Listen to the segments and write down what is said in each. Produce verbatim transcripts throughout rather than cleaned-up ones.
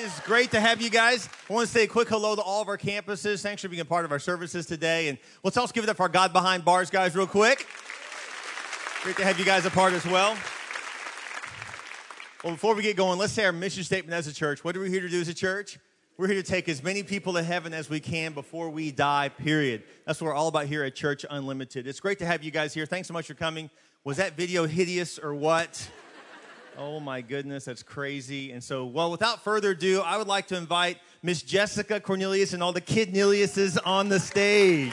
is great to have you guys. I want to say a quick hello to all of our campuses. Thanks for being a part of our services today. And let's also give it up for our God Behind Bars guys real quick. Great to have you guys a part as well. Well, before we get going, let's say our mission statement as a church. What are we here to do as a church? We're here to take as many people to heaven as we can before we die, period. That's what we're all about here at Church Unlimited. It's great to have you guys here. Thanks so much for coming. Was that video hideous or what? Oh, my goodness, that's crazy. And so, well, without further ado, I would like to invite Miss Jessica Cornelius and all the Kidneliuses on the stage.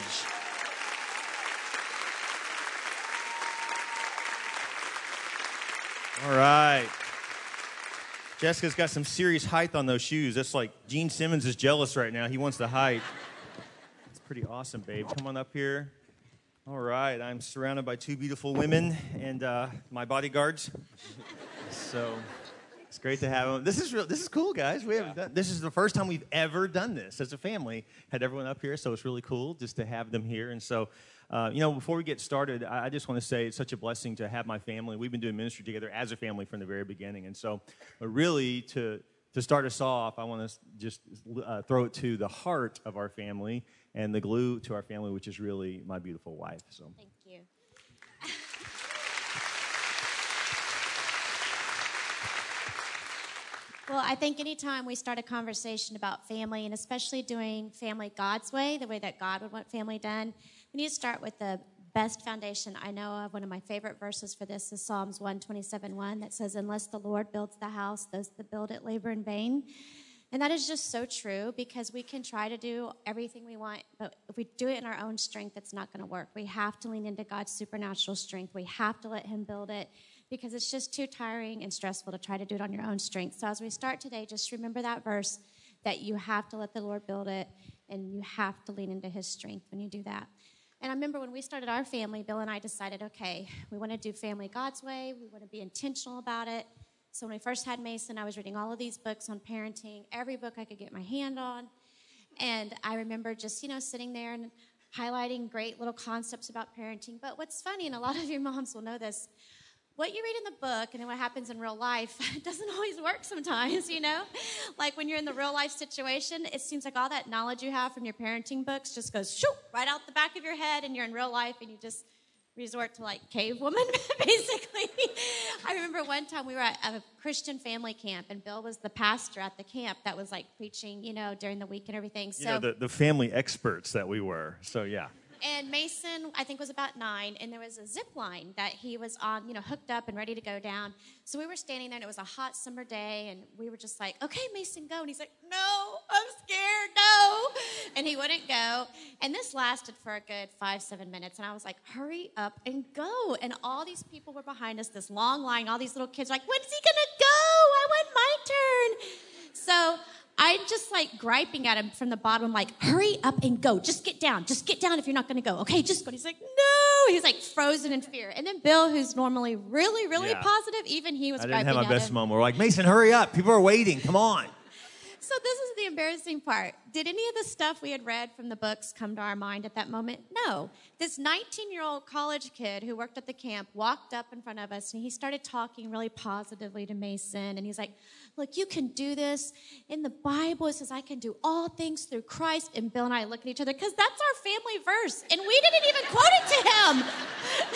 All right. Jessica's got some serious height on those shoes. That's like Gene Simmons is jealous right now. He wants the height. It's pretty awesome, babe. Come on up here. All right. I'm surrounded by two beautiful women and uh, my bodyguards. So it's great to have them. This is real. This is cool, guys. We haven't done, this is the first time we've ever done this as a family. Had everyone up here, so it's really cool just to have them here. And so, uh, you know, before we get started, I, I just want to say it's such a blessing to have my family. We've been doing ministry together as a family from the very beginning. And so, but really, to to start us off, I want to just uh, throw it to the heart of our family and the glue to our family, which is really my beautiful wife. So thank you. Well, I think anytime we start a conversation about family, and especially doing family God's way, the way that God would want family done, we need to start with the best foundation I know of. One of my favorite verses for this is Psalms one twenty-seven one that says, "Unless the Lord builds the house, those that build it labor in vain." And that is just so true, because we can try to do everything we want, but if we do it in our own strength, it's not going to work. We have to lean into God's supernatural strength. We have to let Him build it, because it's just too tiring and stressful to try to do it on your own strength. So as we start today, just remember that verse, that you have to let the Lord build it, and you have to lean into His strength when you do that. And I remember when we started our family, Bill and I decided, okay, we want to do family God's way. We want to be intentional about it. So when we first had Mason, I was reading all of these books on parenting, every book I could get my hand on. And I remember just, you know, sitting there and highlighting great little concepts about parenting. But what's funny, and a lot of you moms will know this, what you read in the book and then what happens in real life doesn't always work sometimes, you know? Like when you're in the real life situation, it seems like all that knowledge you have from your parenting books just goes shoo, right out the back of your head, and you're in real life and you just resort to like cave woman, basically. I remember one time we were at a Christian family camp, and Bill was the pastor at the camp that was like preaching, you know, during the week and everything. So, you know, the, the family experts that we were, so yeah. And Mason, I think, was about nine, and there was a zip line that he was on, you know, hooked up and ready to go down. So we were standing there, and it was a hot summer day, and we were just like, okay, Mason, go. And he's like, no, I'm scared, no. And he wouldn't go. And this lasted for a good five, seven minutes, and I was like, hurry up and go. And all these people were behind us, this long line, all these little kids were like, when's he going to go? I want my turn. So I'm just like griping at him from the bottom. I'm like, hurry up and go. Just get down. Just get down if you're not going to go. Okay, just go. He's like, no. He's like frozen in fear. And then Bill, who's normally really, really yeah. positive, even he was griping at him. I didn't have my best moment. We're like, Mason, hurry up. People are waiting. Come on. So this is the embarrassing part. Did any of the stuff we had read from the books come to our mind at that moment? No. This nineteen-year-old college kid who worked at the camp walked up in front of us, and he started talking really positively to Mason. And he's like, look, you can do this. In the Bible, it says, I can do all things through Christ. And Bill and I look at each other, because that's our family verse. And we didn't even quote it to him.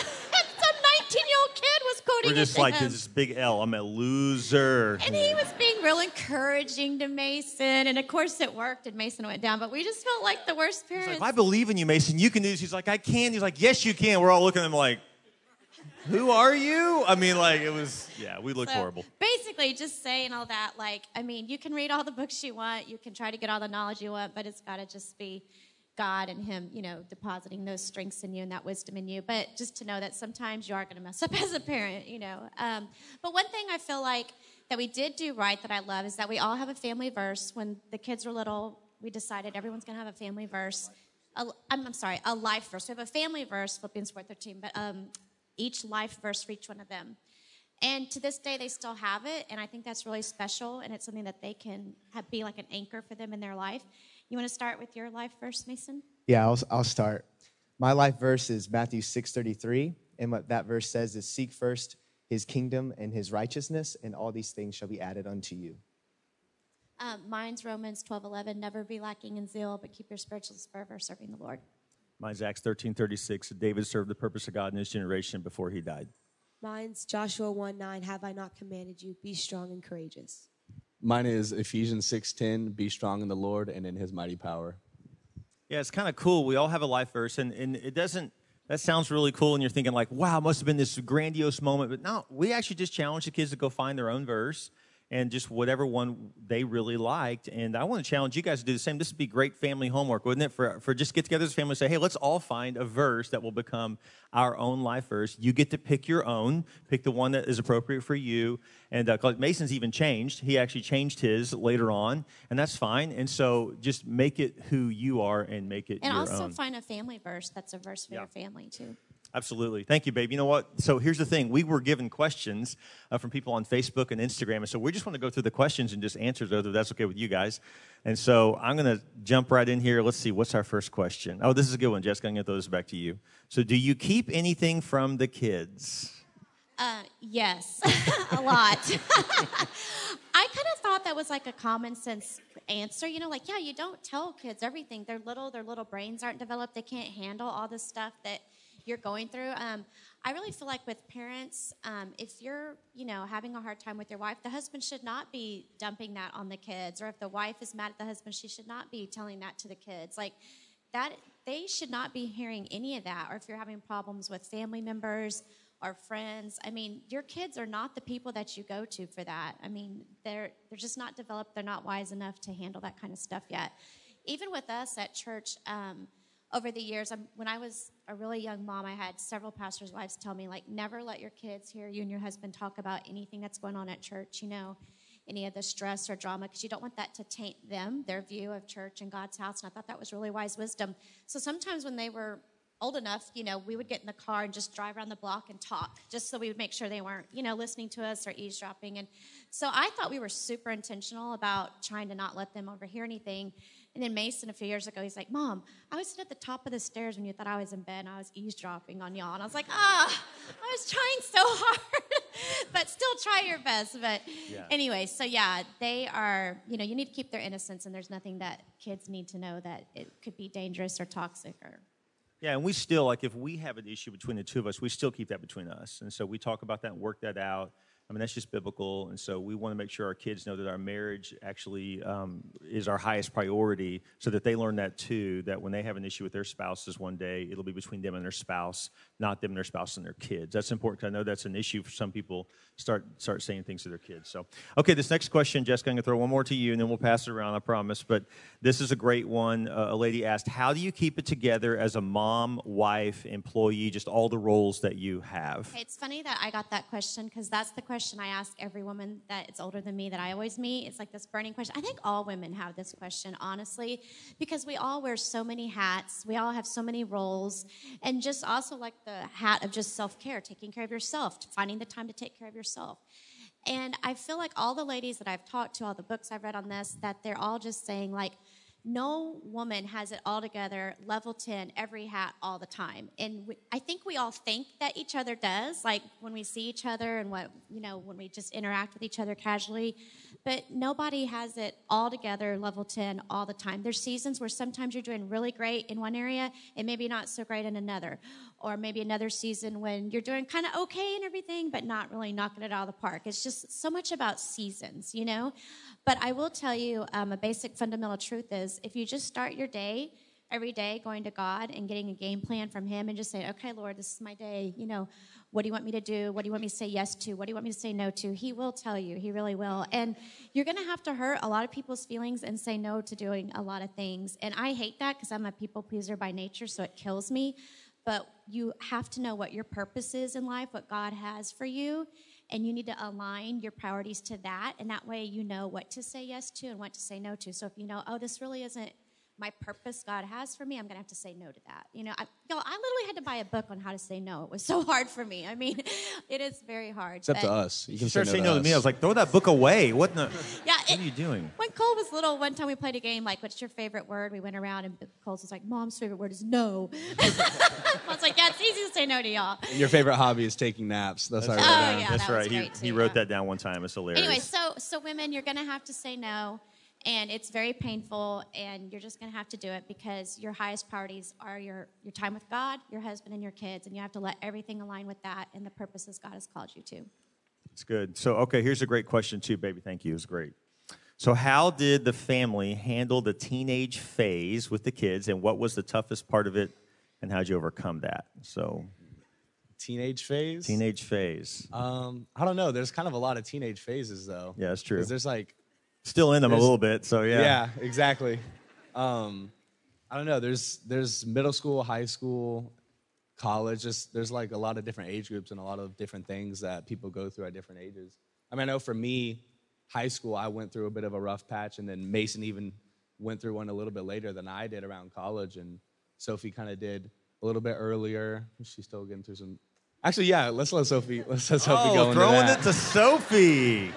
Some nineteen-year-old kid was quoting it to him. We're just like, this big L. I'm a loser. And he was being real encouraging to Mason. And, of course, it worked, and Mason went down. But we just felt like the worst parents. He's like, I believe in you, Mason. You can do this. He's like, I can. He's like, yes, you can. We're all looking at him like, who are you? I mean, like, it was, yeah, we looked so horrible. Basically, just saying all that, like, I mean, you can read all the books you want. You can try to get all the knowledge you want, but it's got to just be God and Him, you know, depositing those strengths in you and that wisdom in you. But just to know that sometimes you are going to mess up as a parent, you know. Um, but one thing I feel like that we did do right that I love is that we all have a family verse. When the kids were little, we decided everyone's going to have a family verse. A, I'm, I'm sorry, a life verse. We have a family verse, Philippians four thirteen, but um, each life verse for each one of them. And to this day, they still have it, and I think that's really special, and it's something that they can have, be like an anchor for them in their life. You want to start with your life verse, Mason? Yeah, I'll, I'll start. My life verse is Matthew six thirty-three, and what that verse says is, seek first His kingdom and His righteousness, and all these things shall be added unto you. Um, mine's Romans twelve eleven, never be lacking in zeal, but keep your spiritual fervor serving the Lord. Mine's Acts thirteen thirty-six, David served the purpose of God in his generation before he died. Mine's Joshua one nine, have I not commanded you, be strong and courageous. Mine is Ephesians six ten, be strong in the Lord and in his mighty power. Yeah, it's kind of cool. We all have a life verse, and, and it doesn't, that sounds really cool, and you're thinking like, wow, it must have been this grandiose moment. But no, we actually just challenge the kids to go find their own verse and just whatever one they really liked. And I want to challenge you guys to do the same. This would be great family homework, wouldn't it? For, for just get together as a family and say, hey, let's all find a verse that will become our own life verse. You get to pick your own. Pick the one that is appropriate for you. And uh, Mason's even changed. He actually changed his later on, and that's fine. And so just make it who you are and make it and your own. And also find a family verse that's a verse for yeah. your family, too. Absolutely. Thank you, babe. You know what? So here's the thing. We were given questions uh, from people on Facebook and Instagram, and so we just want to go through the questions and just answer those, if that's okay with you guys. And so I'm going to jump right in here. Let's see. What's our first question? Oh, this is a good one, Jessica. I'm going to throw this back to you. So do you keep anything from the kids? Uh, yes, a lot. I kind of thought that was like a common sense answer, you know, like, yeah, you don't tell kids everything. They're little. Their little brains aren't developed. They can't handle all the stuff that you're going through. Um, I really feel like with parents, um, if you're, you know, having a hard time with your wife, the husband should not be dumping that on the kids. Or if the wife is mad at the husband, she should not be telling that to the kids. Like that, they should not be hearing any of that. Or if you're having problems with family members or friends, I mean, your kids are not the people that you go to for that. I mean, they're they're just not developed. They're not wise enough to handle that kind of stuff yet. Even with us at church, um, over the years, I'm, when I was a really young mom, I had several pastors' wives tell me, like, never let your kids hear you and your husband talk about anything that's going on at church, you know, any of the stress or drama, because you don't want that to taint them, their view of church and God's house. And I thought that was really wise wisdom. So sometimes when they were old enough, you know, we would get in the car and just drive around the block and talk, just so we would make sure they weren't, you know, listening to us or eavesdropping. And so I thought we were super intentional about trying to not let them overhear anything. And then Mason, a few years ago, he's like, Mom, I was sitting at the top of the stairs when you thought I was in bed and I was eavesdropping on y'all. And I was like, ah, I was trying so hard, but still try your best. But yeah. anyway, so yeah, they are, you know, you need to keep their innocence, and there's nothing that kids need to know that it could be dangerous or toxic or. Yeah, and we still, like, if we have an issue between the two of us, we still keep that between us. And so we talk about that and work that out. I mean, that's just biblical, and so we want to make sure our kids know that our marriage actually um, is our highest priority, so that they learn that too, that when they have an issue with their spouses one day, it'll be between them and their spouse, not them and their spouse and their kids. That's important, because I know that's an issue for some people, start start saying things to their kids. So, okay, this next question, Jessica, I'm going to throw one more to you, and then we'll pass it around, I promise, but this is a great one. Uh, a lady asked, how do you keep it together as a mom, wife, employee, just all the roles that you have? It's funny that I got that question, because that's the question question I ask every woman that is older than me that I always meet. It's like this burning question. I think all women have this question, honestly, because we all wear so many hats. We all have so many roles. And just also like the hat of just self-care, taking care of yourself, finding the time to take care of yourself. And I feel like all the ladies that I've talked to, all the books I've read on this, that they're all just saying like, no woman has it all together, level ten, every hat, all the time. And we, I think we all think that each other does, like when we see each other and what, you know, when we just interact with each other casually. But nobody has it all together, level ten, all the time. There's seasons where sometimes you're doing really great in one area and maybe not so great in another. Or maybe another season when you're doing kind of okay and everything, but not really knocking it out of the park. It's just so much about seasons, you know? But I will tell you, um, a basic fundamental truth is if you just start your day, every day going to God and getting a game plan from him and just say, okay, Lord, this is my day. You know, what do you want me to do? What do you want me to say yes to? What do you want me to say no to? He will tell you. He really will. And you're going to have to hurt a lot of people's feelings and say no to doing a lot of things. And I hate that because I'm a people pleaser by nature, so it kills me. But you have to know what your purpose is in life, what God has for you. And you need to align your priorities to that. And that way you know what to say yes to and what to say no to. So if you know, oh, this really isn't my purpose God has for me, I'm going to have to say no to that. You know, I, y'all, I literally had to buy a book on how to say no. It was so hard for me. I mean, it is very hard. Except to us. You can sure say no, say no to, to me. I was like, throw that book away. What, the, yeah, what it, are you doing? When Cole was little, one time we played a game, like, what's your favorite word? We went around, and Cole's was like, Mom's favorite word is no. I was like, yeah, it's easy to say no to y'all. And your favorite hobby is taking naps. That's, That's how I wrote it down. Yeah, That's that right. He, too, he wrote yeah. that down one time. It's hilarious. Anyway, so, so women, you're going to have to say no. and it's very painful, and you're just going to have to do it because your highest priorities are your, your time with God, your husband, and your kids, and you have to let everything align with that and the purposes God has called you to. That's good. So, okay, here's a great question too, baby. Thank you. It was great. So how did the family handle the teenage phase with the kids, and what was the toughest part of it, and how did you overcome that? So... Teenage phase? Teenage phase. Um, I don't know. There's kind of a lot of teenage phases, though. Yeah, that's true. Because there's like... Still in them a little bit, so yeah. Yeah, exactly. Um, I don't know. There's there's middle school, high school, college. Just there's like a lot of different age groups and a lot of different things that people go through at different ages. I mean, I know for me, high school, I went through a bit of a rough patch, and then Mason even went through one a little bit later than I did around college, and Sophie kind of did... a little bit earlier. She's still getting through some... Actually, yeah, let's let Sophie, let's let Sophie oh, go into that. Oh, throwing it to Sophie.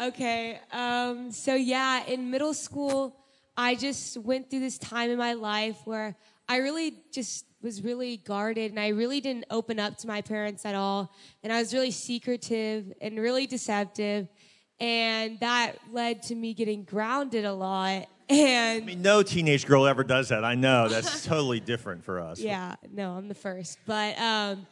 Okay, um, so yeah, in middle school, I just went through this time in my life where I really just was really guarded, and I really didn't open up to my parents at all, and I was really secretive and really deceptive, and that led to me getting grounded a lot. And I mean, no teenage girl ever does that. I know. That's totally different for us. Yeah. No, I'm the first. But, um,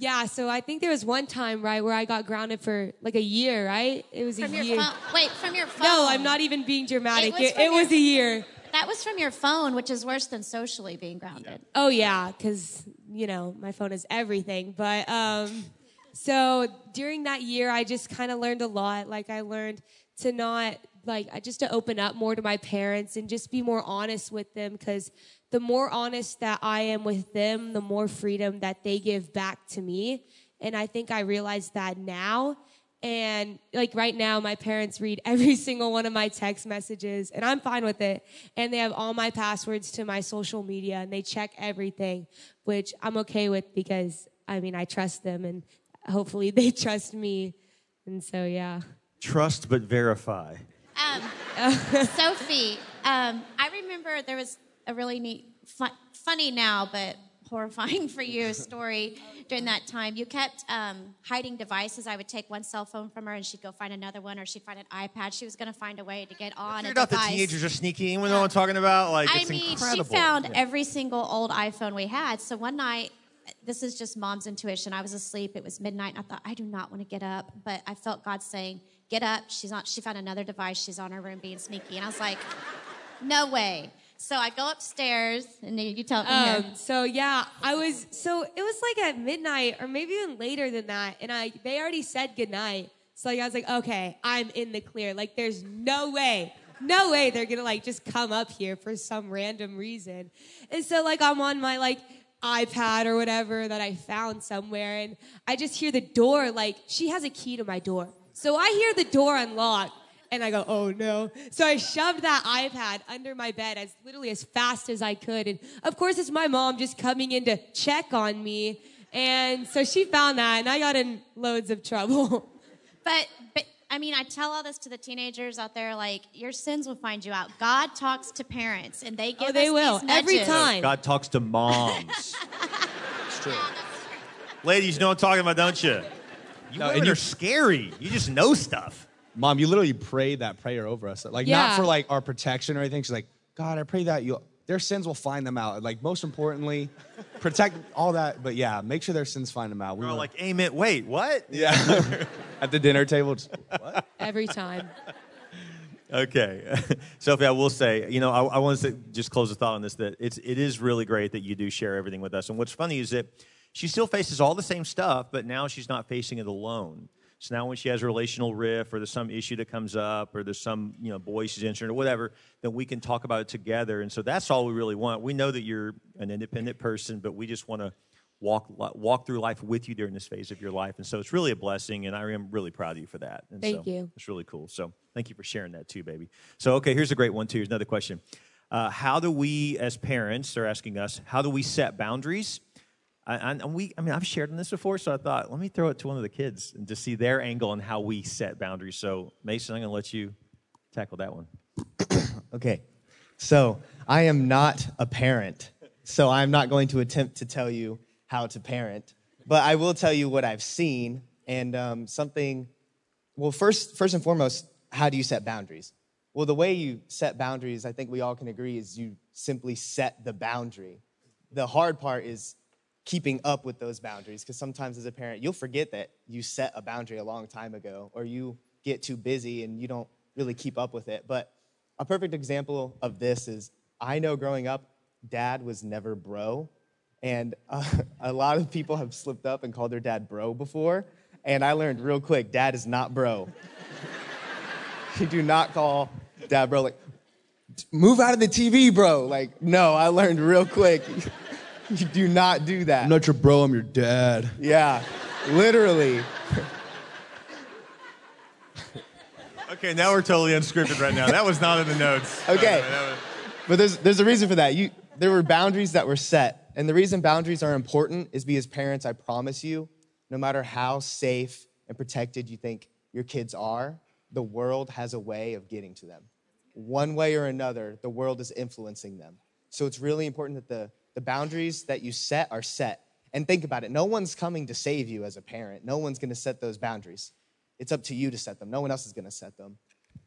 yeah, so I think there was one time, right, where I got grounded for, like, a year, right? It was from a your year. Phone. Wait, from your phone? No, I'm not even being dramatic. It, was, it, it your, was a year. That was from your phone, which is worse than socially being grounded. Yeah. Oh, yeah, because, you know, my phone is everything. But, um, so during that year, I just kind of learned a lot. Like, I learned to not... like, just to open up more to my parents and just be more honest with them, because the more honest that I am with them, the more freedom that they give back to me. And I think I realize that now. And, like, right now, my parents read every single one of my text messages, and I'm fine with it. And they have all my passwords to my social media, and they check everything, which I'm okay with because, I mean, I trust them, and hopefully they trust me. And so, yeah. Trust but verify. Um, Sophie, um, I remember there was a really neat, fun, funny now, but horrifying for you story during that time. You kept um, hiding devices. I would take one cell phone from her, and she'd go find another one, or she'd find an iPad. She was going to find a way to get on a device. I figured out the teenagers are sneaky. Anyone know what I'm talking about? Like, I it's mean, incredible. She found yeah. every single old iPhone we had. So one night... this is just mom's intuition. I was asleep. It was midnight, and I thought, I do not want to get up. But I felt God saying, get up. She's on, she found another device. She's on her room being sneaky. And I was like, no way. So I go upstairs, and then you tell me. Um, so, yeah, I was, so it was like at midnight or maybe even later than that. And I they already said goodnight. So I was like, okay, I'm in the clear. Like, there's no way. No way they're going to, like, just come up here for some random reason. And so, like, I'm on my, like, iPad or whatever that I found somewhere, and I just hear the door, like, she has a key to my door. So I hear the door unlock, and I go, oh, no. So I shoved that iPad under my bed as literally as fast as I could, and of course it's my mom just coming in to check on me, and so she found that, and I got in loads of trouble. But, but I mean, I tell all this to the teenagers out there, like, your sins will find you out. God talks to parents, and they give oh, they us will. These nudges. Every time. God talks to moms. It's true. Ladies, you know what I'm talking about, don't you? You no, women are scary. You just know stuff. Mom, you literally pray that prayer over us. Like, yeah. Not for, like, our protection or anything. She's like, God, I pray that you their sins will find them out. Like, most importantly, protect all that. But, yeah, make sure their sins find them out. We were like, amen. Wait, what? Yeah. At the dinner table, just, what? Every time. Okay. Sophie, I will say, you know, I, I want to say, just close the thought on this, that it's, it is really great that you do share everything with us. And what's funny is that she still faces all the same stuff, but now she's not facing it alone. So now when she has a relational rift, or there's some issue that comes up, or there's some, you know, boy she's injured or whatever, then we can talk about it together. And so that's all we really want. We know that you're an independent person, but we just want to walk walk through life with you during this phase of your life. And so it's really a blessing, and I am really proud of you for that. And thank so, you. It's really cool. So thank you for sharing that too, baby. So, okay, here's a great one too. Here's another question. Uh, how do we, as parents, they're asking us, how do we set boundaries? I, I, and we, I mean, I've shared on this before, so I thought, let me throw it to one of the kids and just see their angle on how we set boundaries. So, Mason, I'm going to let you tackle that one. Okay. So I am not a parent, so I'm not going to attempt to tell you how to parent, but I will tell you what I've seen, and um, something, well, first, first and foremost, how do you set boundaries? Well, the way you set boundaries, I think we all can agree, is you simply set the boundary. The hard part is keeping up with those boundaries, because sometimes as a parent, you'll forget that you set a boundary a long time ago, or you get too busy and you don't really keep up with it. But a perfect example of this is, I know growing up, Dad was never bro, and uh, a lot of people have slipped up and called their dad bro before, and I learned real quick, Dad is not bro. You do not call Dad bro, like, move out of the T V, bro. Like, no, I learned real quick. You do not do that. I'm not your bro, I'm your dad. Yeah, literally. Okay, now we're totally unscripted right now. That was not in the notes. Okay, no, was... but there's there's a reason for that. You There were boundaries that were set, and the reason boundaries are important is because parents, I promise you, no matter how safe and protected you think your kids are, the world has a way of getting to them. One way or another, the world is influencing them. So it's really important that the The boundaries that you set are set. And think about it. No one's coming to save you as a parent. No one's going to set those boundaries. It's up to you to set them. No one else is going to set them.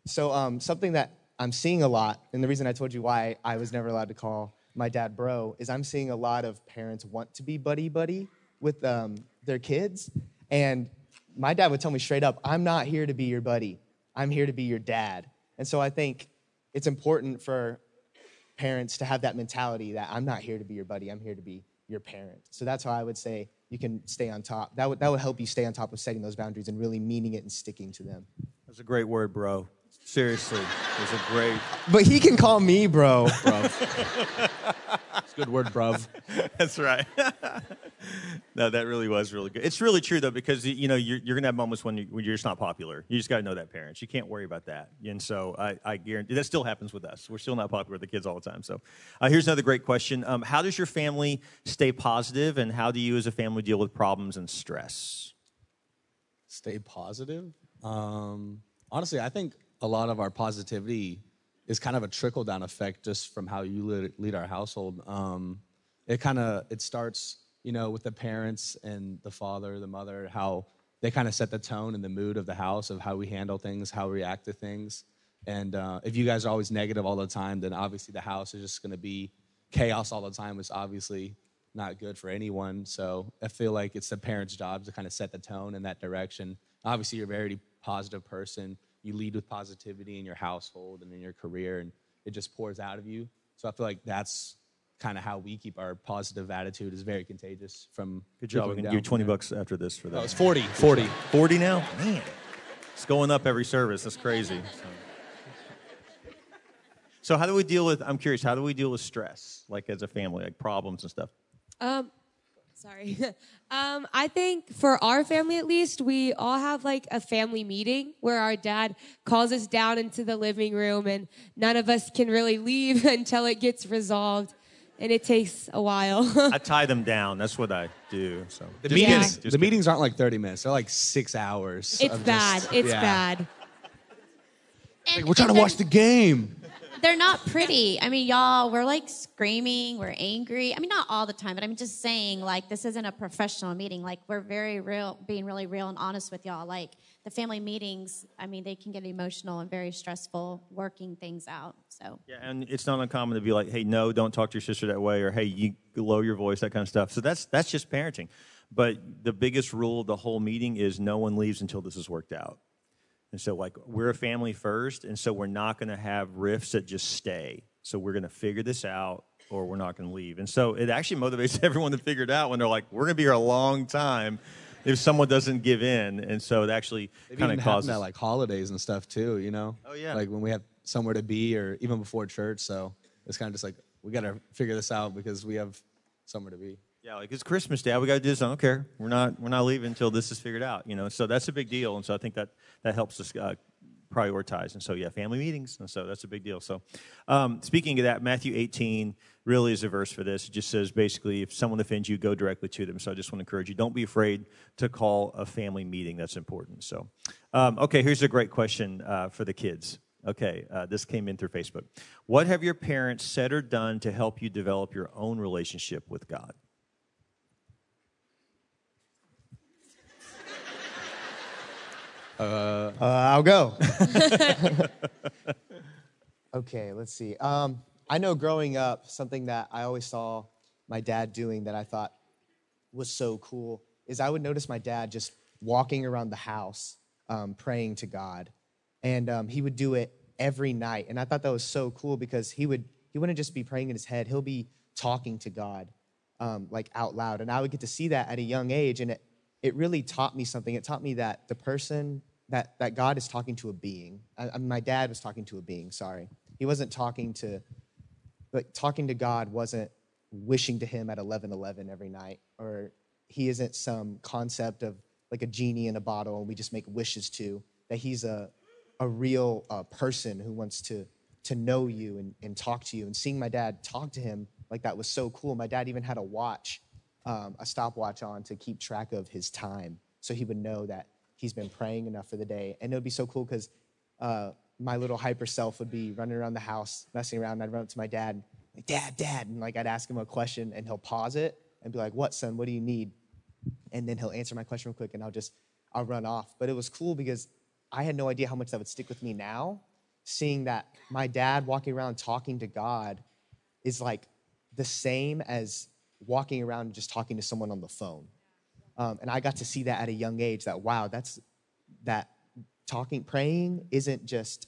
So um, something that I'm seeing a lot, and the reason I told you why I was never allowed to call my dad bro, is I'm seeing a lot of parents want to be buddy-buddy with um, their kids. And my dad would tell me straight up, I'm not here to be your buddy. I'm here to be your dad. And so I think it's important for parents to have that mentality that I'm not here to be your buddy, I'm here to be your parent. So that's how I would say you can stay on top. That would that would help you stay on top of setting those boundaries and really meaning it and sticking to them. That's a great word, bro. Seriously, it's a great. But he can call me bro. Bro. It's a good word, bro. That's right. No, that really was really good. It's really true though, because you know you're you're gonna have moments when you're, when you're just not popular. You just gotta know that, parents. You can't worry about that. And so I, I guarantee that still happens with us. We're still not popular with the kids all the time. So uh, here's another great question: um, how does your family stay positive, and how do you as a family deal with problems and stress? Stay positive. Um, honestly, I think a lot of our positivity is kind of a trickle down effect just from how you lead our household. Um, it kind of it starts. You know, with the parents and the father, the mother, how they kind of set the tone and the mood of the house, of how we handle things, how we react to things. And uh, if you guys are always negative all the time, then obviously the house is just going to be chaos all the time, which is obviously not good for anyone. So I feel like it's the parents' job to kind of set the tone in that direction. Obviously, you're a very positive person. You lead with positivity in your household and in your career, and it just pours out of you. So I feel like that's kind of how we keep our positive attitude is very contagious from... Good job. We can do twenty bucks after this for that. Oh, it's forty. forty. forty now? Man. It's going up every service. That's crazy. So. so how do we deal with... I'm curious. How do we deal with stress, like as a family, like problems and stuff? Um, Sorry. um, I think for our family, at least, we all have like a family meeting where our dad calls us down into the living room and none of us can really leave until it gets resolved. And it takes a while. I tie them down. That's what I do. So The, meetings, yeah. the meetings aren't like thirty minutes. They're like six hours. It's bad. Just, it's yeah. bad. Like, we're trying to watch the game. They're not pretty. I mean, y'all, we're like screaming. We're angry. I mean, not all the time, but I'm just saying, like, this isn't a professional meeting. Like, we're very real, being really real and honest with y'all. Like, the family meetings, I mean, they can get emotional and very stressful working things out. So yeah, and it's not uncommon to be like, hey, no, don't talk to your sister that way, or hey, you lower your voice, that kind of stuff. So that's that's just parenting. But the biggest rule of the whole meeting is no one leaves until this is worked out. And so, like, we're a family first, and so we're not going to have rifts that just stay. So we're going to figure this out, or we're not going to leave. And so it actually motivates everyone to figure it out when they're like, we're going to be here a long time if someone doesn't give in. And so it actually kind of causes... that, like, holidays and stuff, too, you know? Oh, yeah. Like, when we have somewhere to be, or even before church. So it's kind of just like, we got to figure this out because we have somewhere to be. Yeah, like, it's Christmas, Dad. We got to do this. I don't care. We're not we're not leaving until this is figured out, you know. So that's a big deal, and so I think that, that helps us uh, prioritize. And so, yeah, family meetings, and so that's a big deal. So um, speaking of that, Matthew eighteen really is a verse for this. It just says, basically, if someone offends you, go directly to them. So I just want to encourage you, don't be afraid to call a family meeting. That's important. So, um, okay, here's a great question uh, for the kids. Okay, uh, this came in through Facebook. What have your parents said or done to help you develop your own relationship with God? Uh, uh, I'll go. Okay, let's see. Um, I know growing up, something that I always saw my dad doing that I thought was so cool is I would notice my dad just walking around the house um, praying to God. And um, he would do it every night. And I thought that was so cool because he would he wouldn't just be praying in his head. He'll be talking to God um, like out loud. And I would get to see that at a young age. And it, it really taught me something. It taught me that the person, that, that God is talking to a being. I, I, my dad was talking to a being, sorry. He wasn't talking to, but talking to God wasn't wishing to him at eleven eleven every night. Or he isn't some concept of like a genie in a bottle and we just make wishes to, that he's a a real uh, person who wants to to know you and, and talk to you. And seeing my dad talk to him like that was so cool. My dad even had a watch, um, a stopwatch on to keep track of his time so he would know that he's been praying enough for the day. And it would be so cool because uh, my little hyper self would be running around the house, messing around, and I'd run up to my dad, and like, Dad, Dad, and like I'd ask him a question, and he'll pause it and be like, what, son, what do you need? And then he'll answer my question real quick, and I'll just, I'll run off. But it was cool because I had no idea how much that would stick with me now, seeing that my dad walking around talking to God is like the same as walking around and just talking to someone on the phone. Um, and I got to see that at a young age, that, wow, that's that talking, praying isn't just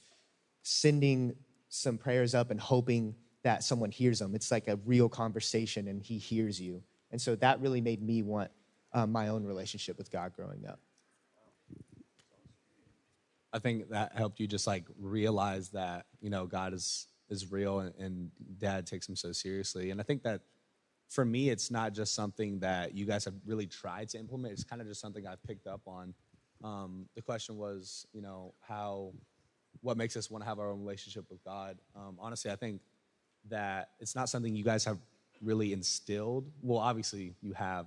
sending some prayers up and hoping that someone hears them. It's like a real conversation and he hears you. And so that really made me want uh, my own relationship with God growing up. I think that helped you just like realize that, you know, God is is real and, and dad takes him so seriously. And I think that for me, it's not just something that you guys have really tried to implement. It's kind of just something I've picked up on. Um, the question was, you know, how, what makes us want to have our own relationship with God? Um, honestly, I think that it's not something you guys have really instilled. Well, obviously you have,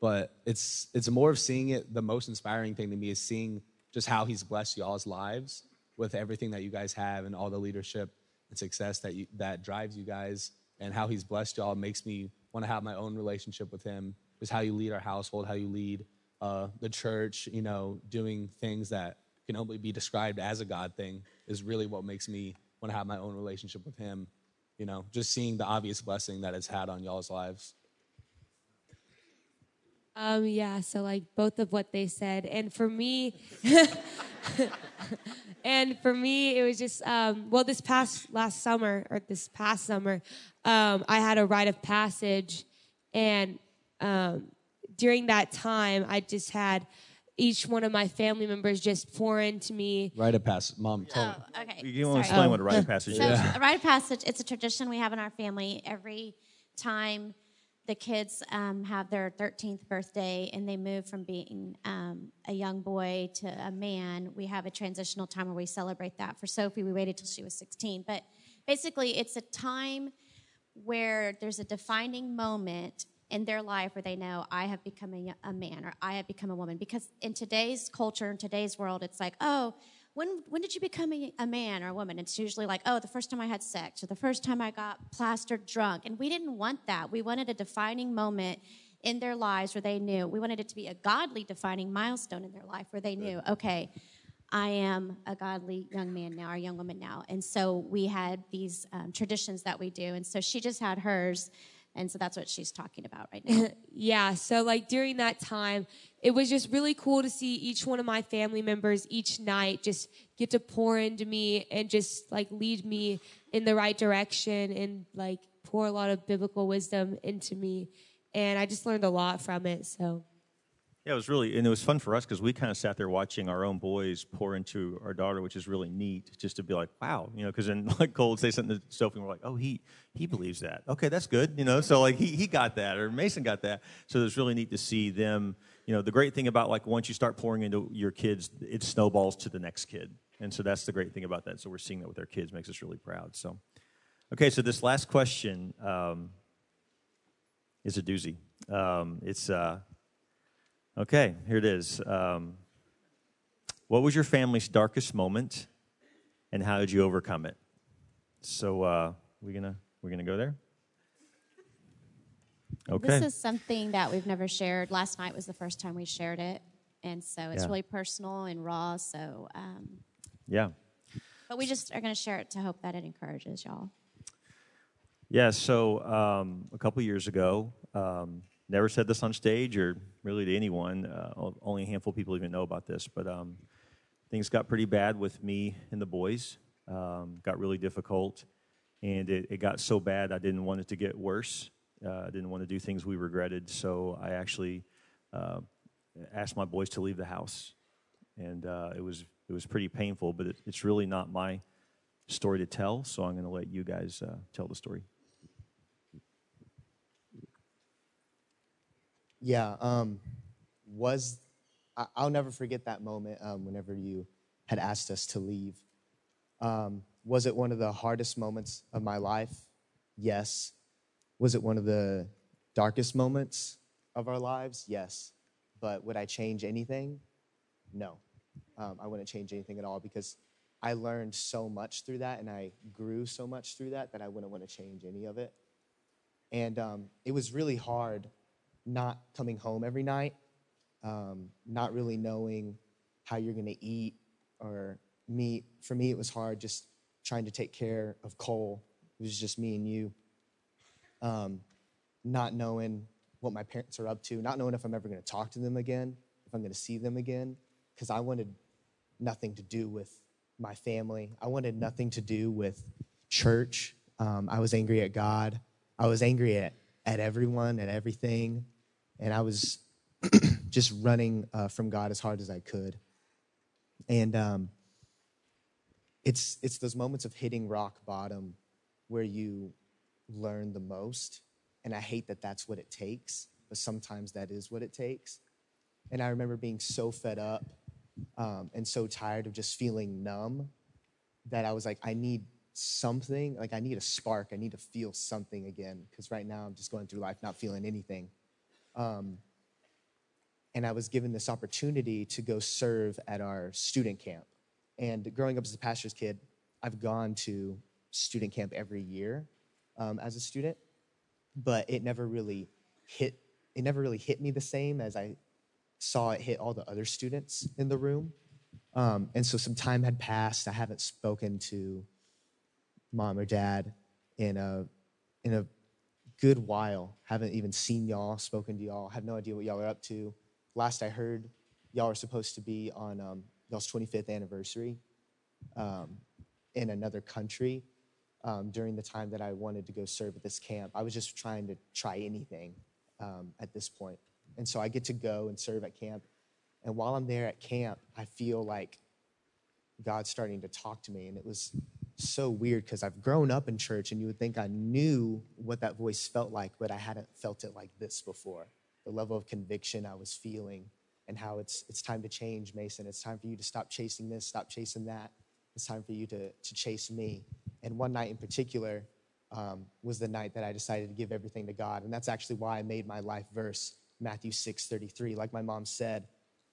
but it's it's more of seeing it. The most inspiring thing to me is seeing just how he's blessed y'all's lives with everything that you guys have and all the leadership and success that you, that drives you guys, and how he's blessed y'all makes me want to have my own relationship with him. Just how you lead our household, how you lead uh, the church, you know, doing things that can only be described as a God thing is really what makes me want to have my own relationship with him. You know, just seeing the obvious blessing that it's had on y'all's lives. Um, yeah, so like both of what they said. And for me, and for me, it was just, um, well, this past last summer or this past summer, um, I had a rite of passage. And um, during that time, I just had each one of my family members just pour into me. Rite of passage. Mom, tell me. Oh, okay. You want to explain um, what a rite of passage so is? A rite of passage, it's a tradition we have in our family every time the kids um, have their thirteenth birthday and they move from being um, a young boy to a man. We have a transitional time where we celebrate that. For Sophie, we waited till she was sixteen. But basically, it's a time where there's a defining moment in their life where they know, I have become a, a man, or I have become a woman. Because in today's culture, in today's world, it's like, oh, when when did you become a, a man or a woman? It's usually like, oh, the first time I had sex, or the first time I got plastered drunk. And we didn't want that. We wanted a defining moment in their lives where they knew. We wanted it to be a godly defining milestone in their life where they knew, okay, I am a godly young man now, or young woman now. And so we had these um, traditions that we do. And so she just had hers. And so that's what she's talking about right now. Yeah, so like during that time, it was just really cool to see each one of my family members each night just get to pour into me and just like lead me in the right direction and like pour a lot of biblical wisdom into me. And I just learned a lot from it, so. Yeah, it was really, and it was fun for us because we kind of sat there watching our own boys pour into our daughter, which is really neat, just to be like, wow, you know, because then like Cole would say something to Sophie, and we're like, oh, he he believes that. Okay, that's good, you know, so like he he got that, or Mason got that. So it was really neat to see them, you know, the great thing about like once you start pouring into your kids, it snowballs to the next kid. And so that's the great thing about that. So we're seeing that with our kids, makes us really proud. So, okay, so this last question um, is a doozy. Um, it's... Uh, Okay, here it is. Um, what was your family's darkest moment, and how did you overcome it? So uh, we're gonna we're gonna go there. Okay. This is something that we've never shared. Last night was the first time we shared it, and so it's yeah. really personal and raw. So um, yeah. But we just are going to share it to hope that it encourages y'all. Yeah, so um, a couple years ago, um, never said this on stage or really to anyone. Uh, only a handful of people even know about this. But um, things got pretty bad with me and the boys. Um, got really difficult. And it, it got so bad I didn't want it to get worse. Uh, I didn't want to do things we regretted. So I actually uh, asked my boys to leave the house. And uh, it was it was pretty painful, but it, it's really not my story to tell. So I'm going to let you guys uh, tell the story. Yeah, um, was I, I'll never forget that moment um, whenever you had asked us to leave. Um, was it one of the hardest moments of my life? Yes. Was it one of the darkest moments of our lives? Yes. But would I change anything? No. Um, I wouldn't change anything at all because I learned so much through that and I grew so much through that that I wouldn't want to change any of it. And um, it was really hard not coming home every night, um, not really knowing how you're going to eat or meet. For me, it was hard just trying to take care of Cole. It was just me and you. Um, not knowing what my parents are up to, not knowing if I'm ever going to talk to them again, if I'm going to see them again, because I wanted nothing to do with my family. I wanted nothing to do with church. Um, I was angry at God. I was angry at, at everyone, at everything. And I was just running uh, from God as hard as I could. And um, it's it's those moments of hitting rock bottom where you learn the most. And I hate that that's what it takes, but sometimes that is what it takes. And I remember being so fed up um, and so tired of just feeling numb that I was like, I need something. Like, I need a spark. I need to feel something again because right now I'm just going through life not feeling anything. Um, and I was given this opportunity to go serve at our student camp. And growing up as a pastor's kid, I've gone to student camp every year um, as a student, but it never really hit. It never really hit me the same as I saw it hit all the other students in the room. Um, and so some time had passed. I haven't spoken to mom or dad in a in a good while. Haven't even seen y'all, spoken to y'all. Have no idea what y'all are up to. Last I heard, y'all are supposed to be on um, y'all's twenty-fifth anniversary um, in another country um, during the time that I wanted to go serve at this camp. I was just trying to try anything um, at this point. And so I get to go and serve at camp. And while I'm there at camp, I feel like God's starting to talk to me. And it was so weird because I've grown up in church, and you would think I knew what that voice felt like, but I hadn't felt it like this before. The level of conviction I was feeling and how it's it's time to change, Mason. It's time for you to stop chasing this, stop chasing that. It's time for you to, to chase me. And one night in particular um, was the night that I decided to give everything to God. And that's actually why I made my life verse Matthew six thirty-three, like my mom said,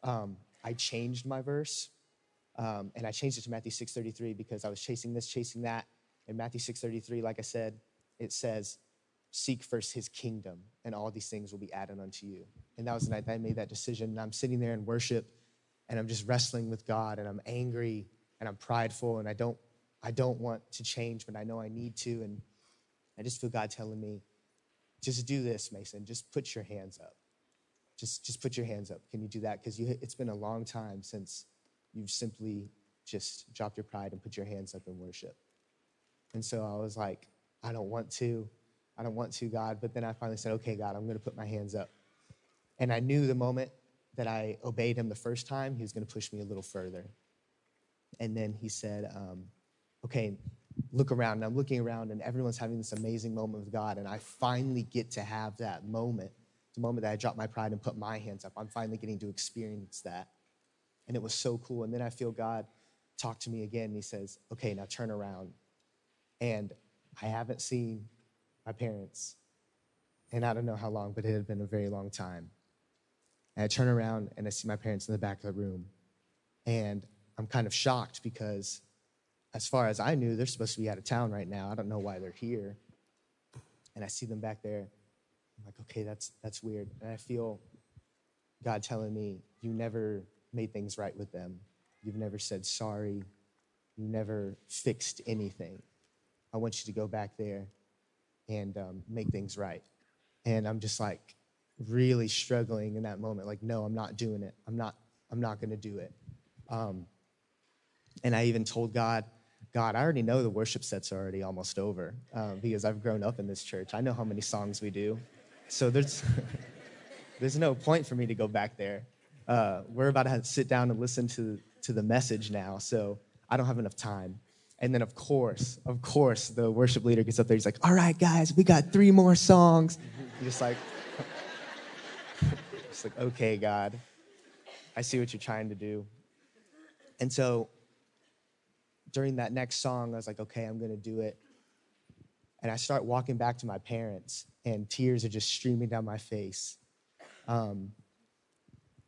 um, I changed my verse, um, and I changed it to Matthew six thirty-three because I was chasing this, chasing that. And Matthew six thirty-three, like I said, it says, seek first his kingdom, and all these things will be added unto you. And that was the night that I made that decision, and I'm sitting there in worship, and I'm just wrestling with God, and I'm angry, and I'm prideful, and I don't, I don't want to change, but I know I need to, and I just feel God telling me, just do this, Mason, just put your hands up. Just just put your hands up. Can you do that? Because it's been a long time since you've simply just dropped your pride and put your hands up in worship. And so I was like, I don't want to. I don't want to, God. But then I finally said, okay, God, I'm going to put my hands up. And I knew the moment that I obeyed him the first time, he was going to push me a little further. And then he said, um, okay, look around. And I'm looking around, and everyone's having this amazing moment with God. And I finally get to have that moment. The moment that I dropped my pride and put my hands up, I'm finally getting to experience that. And it was so cool. And then I feel God talk to me again. And he says, okay, now turn around. And I haven't seen my parents. And I don't know how long, but it had been a very long time. And I turn around and I see my parents in the back of the room. And I'm kind of shocked because as far as I knew, they're supposed to be out of town right now. I don't know why they're here. And I see them back there. I'm like, okay, that's that's weird. And I feel God telling me, you never made things right with them. You've never said sorry. you never fixed anything. I want you to go back there and um, make things right. And I'm just like really struggling in that moment. Like, no, I'm not doing it. I'm not, I'm not going to do it. Um, and I even told God, God, I already know the worship sets are already almost over uh, because I've grown up in this church. I know how many songs we do. So there's, there's no point for me to go back there. Uh, we're about to have to sit down and listen to, to the message now. So I don't have enough time. And then, of course, of course, the worship leader gets up there. He's like, all right, guys, we got three more songs. You're just like, just like, okay, God, I see what you're trying to do. And so during that next song, I was like, okay, I'm going to do it. And I start walking back to my parents, and tears are just streaming down my face. Um,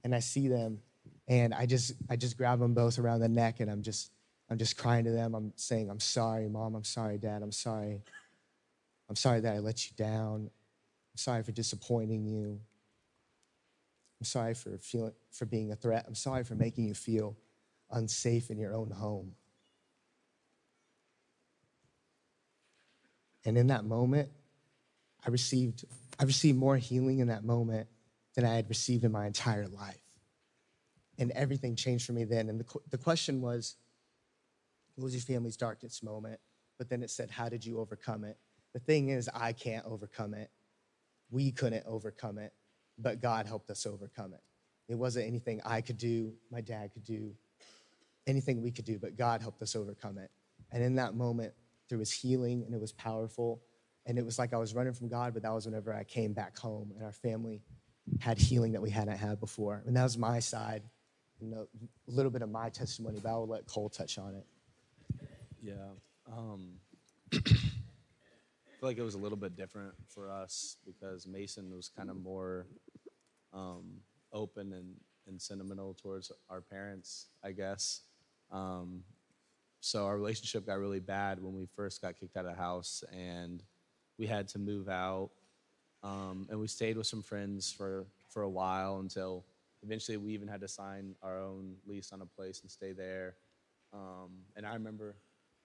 and I see them, and I just I just grab them both around the neck, and I'm just I'm just crying to them. I'm saying, I'm sorry, Mom. I'm sorry, Dad. I'm sorry. I'm sorry that I let you down. I'm sorry for disappointing you. I'm sorry for feeling, for being a threat. I'm sorry for making you feel unsafe in your own home. And in that moment, I received, I received more healing in that moment than I had received in my entire life. And everything changed for me then. And the, the question was, what was your family's darkest moment? But then it said, how did you overcome it? The thing is, I can't overcome it. We couldn't overcome it, but God helped us overcome it. It wasn't anything I could do, my dad could do, anything we could do, but God helped us overcome it. And in that moment, through his healing, and it was powerful, and it was like I was running from God, but that was whenever I came back home, and our family had healing that we hadn't had before. And that was my side, you know, a little bit of my testimony, but I will let Cole touch on it. Yeah, um, I feel like it was a little bit different for us because Mason was kind of more um, open and, and sentimental towards our parents, I guess. Um, so our relationship got really bad when we first got kicked out of the house, and we had to move out. Um, and we stayed with some friends for, for a while until eventually we even had to sign our own lease on a place and stay there. Um, and I remember...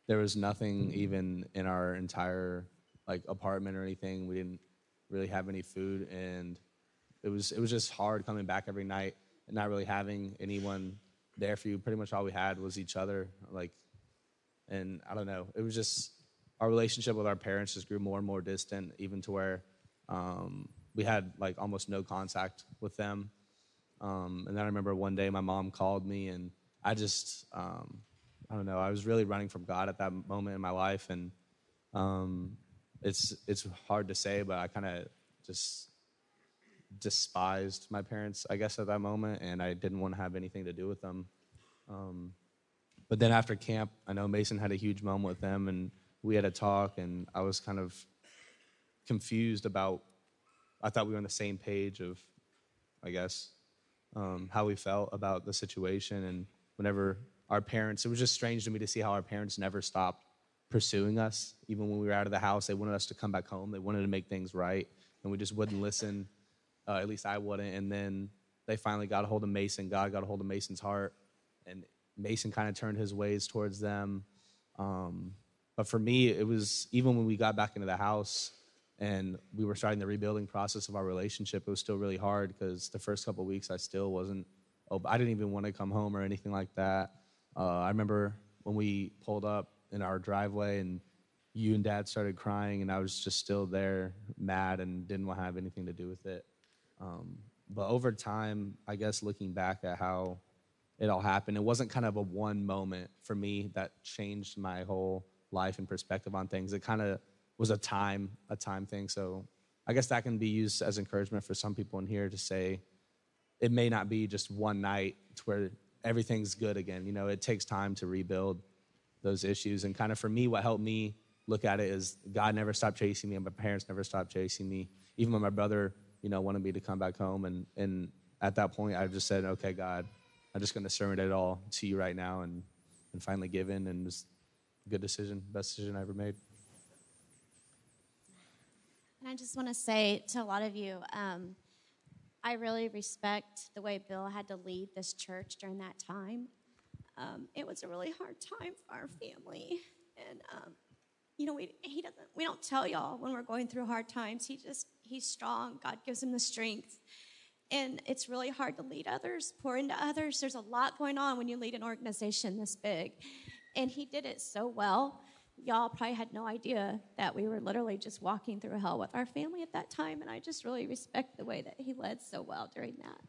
There was nothing even in our entire like apartment or anything. We didn't really have any food, and it was it was just hard coming back every night and not really having anyone there for you. Pretty much all we had was each other. Like, and I don't know. It was just our relationship with our parents just grew more and more distant, even to where um, we had like almost no contact with them. Um, and then I remember one day my mom called me, and I just. Um, I don't know. I was really running from God at that moment in my life, and um, it's it's hard to say, but I kind of just despised my parents, I guess, at that moment, and I didn't want to have anything to do with them. Um, but then after camp, I know Mason had a huge moment with them, and we had a talk, and I was kind of confused about. I thought we were on the same page of, I guess, um, how we felt about the situation, and whenever. Our parents, it was just strange to me to see how our parents never stopped pursuing us. Even when we were out of the house, they wanted us to come back home. They wanted to make things right, and we just wouldn't listen. Uh, at least I wouldn't. And then they finally got a hold of Mason. God got a hold of Mason's heart, and Mason kind of turned his ways towards them. Um, but for me, it was, even when we got back into the house and we were starting the rebuilding process of our relationship, it was still really hard because the first couple of weeks I still wasn't, oh, I didn't even want to come home or anything like that. Uh, I remember when we pulled up in our driveway and you and Dad started crying, and I was just still there, mad, and didn't want to have anything to do with it. Um, but over time, I guess looking back at how it all happened, it wasn't kind of a one moment for me that changed my whole life and perspective on things. It kind of was a time, a time thing. So I guess that can be used as encouragement for some people in here to say it may not be just one night to where everything's good again. You know, it takes time to rebuild those issues. And kind of for me, what helped me look at it is God never stopped chasing me, and my parents never stopped chasing me. Even when my brother, you know, wanted me to come back home. And, and at that point, I just said, okay, God, I'm just going to surrender it all to you right now and, and finally give in. And it was a good decision, best decision I ever made. And I just want to say to a lot of you, um, I really respect the way Bill had to leave this church during that time. um, it was a really hard time for our family. And, um, you know, we he doesn't we don't tell y'all when we're going through hard times. He just, he's strong. God gives him the strength. And it's really hard to lead others, pour into others. There's a lot going on when you lead an organization this big. And he did it so well. Y'all probably had no idea that we were literally just walking through hell with our family at that time. And I just really respect the way that he led so well during that.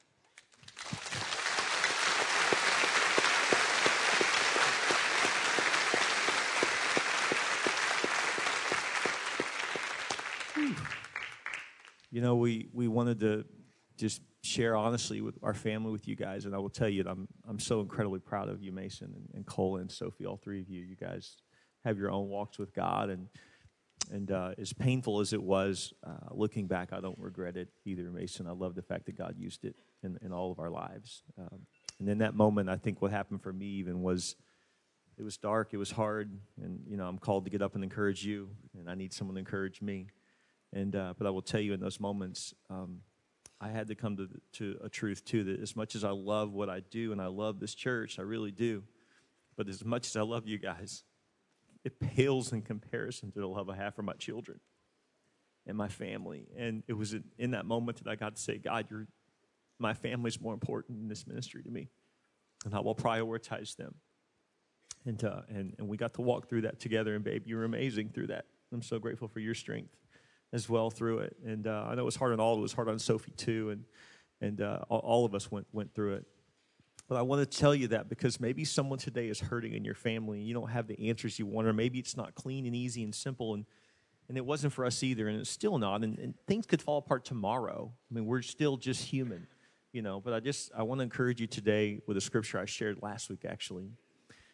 You know, we, we wanted to just share honestly with our family, with you guys. And I will tell you, that I'm I'm so incredibly proud of you, Mason and, and Cole and Sophie, all three of you. You guys have your own walks with God. And and uh, as painful as it was, uh, looking back, I don't regret it either, Mason. I love the fact that God used it in, in all of our lives. Um, and in that moment, I think what happened for me even was it was dark, it was hard. And, you know, I'm called to get up and encourage you. And I need someone to encourage me. And uh, but I will tell you in those moments, um, I had to come to, the, to a truth, too, that as much as I love what I do and I love this church, I really do, but as much as I love you guys, it pales in comparison to the love I have for my children and my family. And it was in that moment that I got to say, God, you're, my family's more important in this ministry to me, and I will prioritize them. And, uh, and, and we got to walk through that together, and, babe, you were amazing through that. I'm so grateful for your strength as well through it. And uh, I know it was hard on all. It was hard on Sophie too. And and uh, all of us went, went through it. But I want to tell you that because maybe someone today is hurting in your family. And you don't have the answers you want, or maybe it's not clean and easy and simple. And, and it wasn't for us either. And it's still not. And, and things could fall apart tomorrow. I mean, we're still just human, you know. But I just, I want to encourage you today with a scripture I shared last week, actually.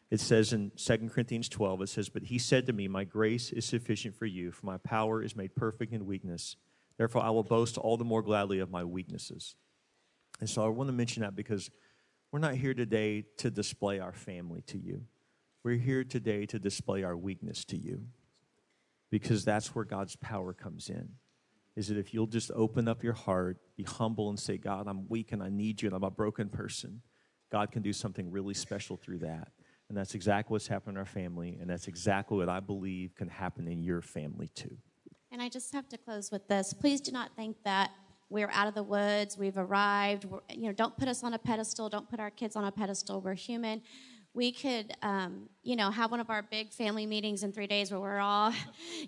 It says in Second Corinthians twelve, it says, "But he said to me, my grace is sufficient for you, for my power is made perfect in weakness. Therefore, I will boast all the more gladly of my weaknesses." And so I want to mention that because we're not here today to display our family to you. We're here today to display our weakness to you, because that's where God's power comes in, is that if you'll just open up your heart, be humble and say, God, I'm weak and I need you and I'm a broken person, God can do something really special through that. And that's exactly what's happened in our family, and that's exactly what I believe can happen in your family too. And I just have to close with this. Please do not think that we're out of the woods, we've arrived. We're, you know, don't put us on a pedestal. Don't put our kids on a pedestal. We're human. We could, um, you know, have one of our big family meetings in three days where we're all,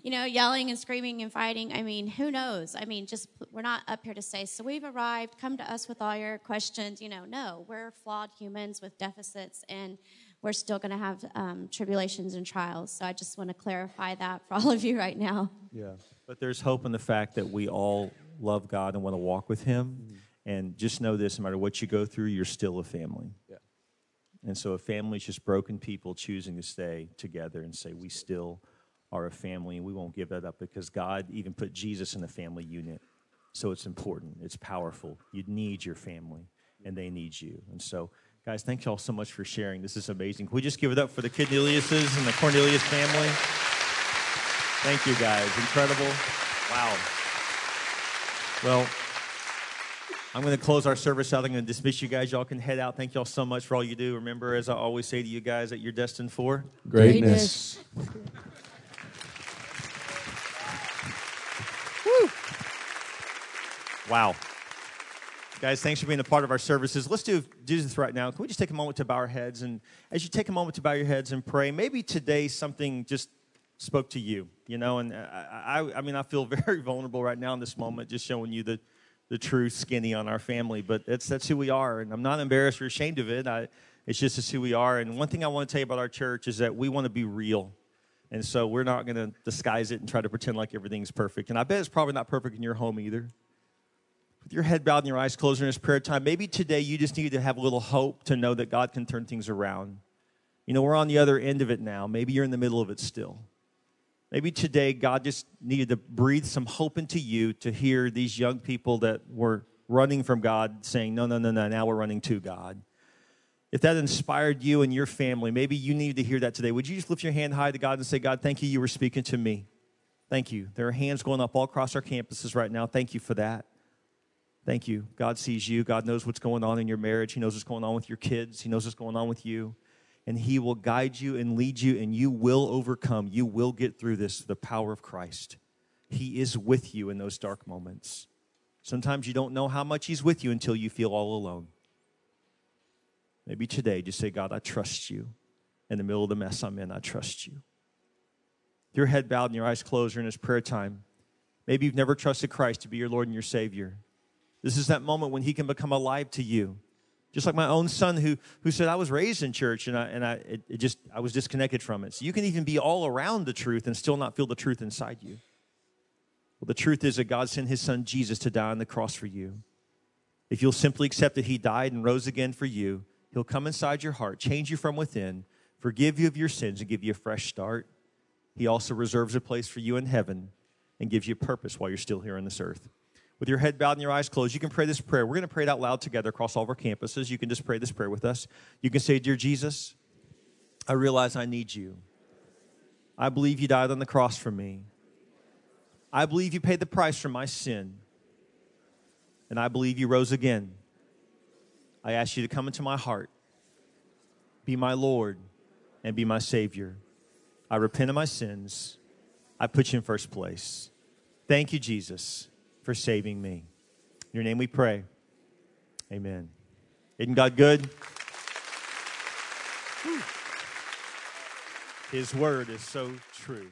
you know, yelling and screaming and fighting. I mean, who knows? I mean, just we're not up here to say, so we've arrived, come to us with all your questions. You know, no, we're flawed humans with deficits, and we're still going to have um, tribulations and trials. So I just want to clarify that for all of you right now. Yeah, but there's hope in the fact that we all love God and want to walk with him. Mm-hmm. And just know this, no matter what you go through, you're still a family. Yeah. And so a family is just broken people choosing to stay together and say, we still are a family, and we won't give that up, because God even put Jesus in the family unit. So it's important. It's powerful. You need your family, and they need you. And so, guys, thank you all so much for sharing. This is amazing. Can we just give it up for the Corneliuses and the Cornelius family? Thank you, guys. Incredible. Wow. Well, I'm going to close our service out. I'm going to dismiss you guys. Y'all can head out. Thank you all so much for all you do. Remember, as I always say to you guys, that you're destined for greatness. greatness. Woo. Wow. Guys, thanks for being a part of our services. Let's do, do this right now. Can we just take a moment to bow our heads? And as you take a moment to bow your heads and pray, maybe today something just spoke to you, you know? And I, I, I mean, I feel very vulnerable right now in this moment, just showing you the, the true skinny on our family. But that's, that's who we are, and I'm not embarrassed or ashamed of it. I, it's just it's who we are. And one thing I want to tell you about our church is that we want to be real. And so we're not going to disguise it and try to pretend like everything's perfect. And I bet it's probably not perfect in your home either. With your head bowed and your eyes closed in this prayer time, maybe today you just need to have a little hope to know that God can turn things around. You know, we're on the other end of it now. Maybe you're in the middle of it still. Maybe today God just needed to breathe some hope into you to hear these young people that were running from God saying, no, no, no, no, now we're running to God. If that inspired you and your family, maybe you needed to hear that today. Would you just lift your hand high to God and say, God, thank you, you were speaking to me. Thank you. There are hands going up all across our campuses right now. Thank you for that. Thank you. God sees you. God knows what's going on in your marriage. He knows what's going on with your kids. He knows what's going on with you. and he will guide you and lead you, and you will overcome. You will get through this through the power of Christ. He is with you in those dark moments. Sometimes you don't know how much he's with you until you feel all alone. Maybe today, just say, God, I trust you. In the middle of the mess I'm in, I trust you. With your head bowed and your eyes closed during this prayer time, maybe you've never trusted Christ to be your Lord and your Savior. This is that moment when he can become alive to you. Just like my own son who, who said, I was raised in church and I and I it, it just I was disconnected from it. So you can even be all around the truth and still not feel the truth inside you. Well, the truth is that God sent his son Jesus to die on the cross for you. If you'll simply accept that he died and rose again for you, he'll come inside your heart, change you from within, forgive you of your sins, and give you a fresh start. He also reserves a place for you in heaven and gives you purpose while you're still here on this earth. With your head bowed and your eyes closed, you can pray this prayer. We're going to pray it out loud together across all of our campuses. You can just pray this prayer with us. You can say, Dear Jesus, I realize I need you. I believe you died on the cross for me. I believe you paid the price for my sin. And I believe you rose again. I ask you to come into my heart, be my Lord, and be my Savior. I repent of my sins. I put you in first place. Thank you, Jesus, for saving me. In your name we pray. Amen. Isn't God good? His word is so true.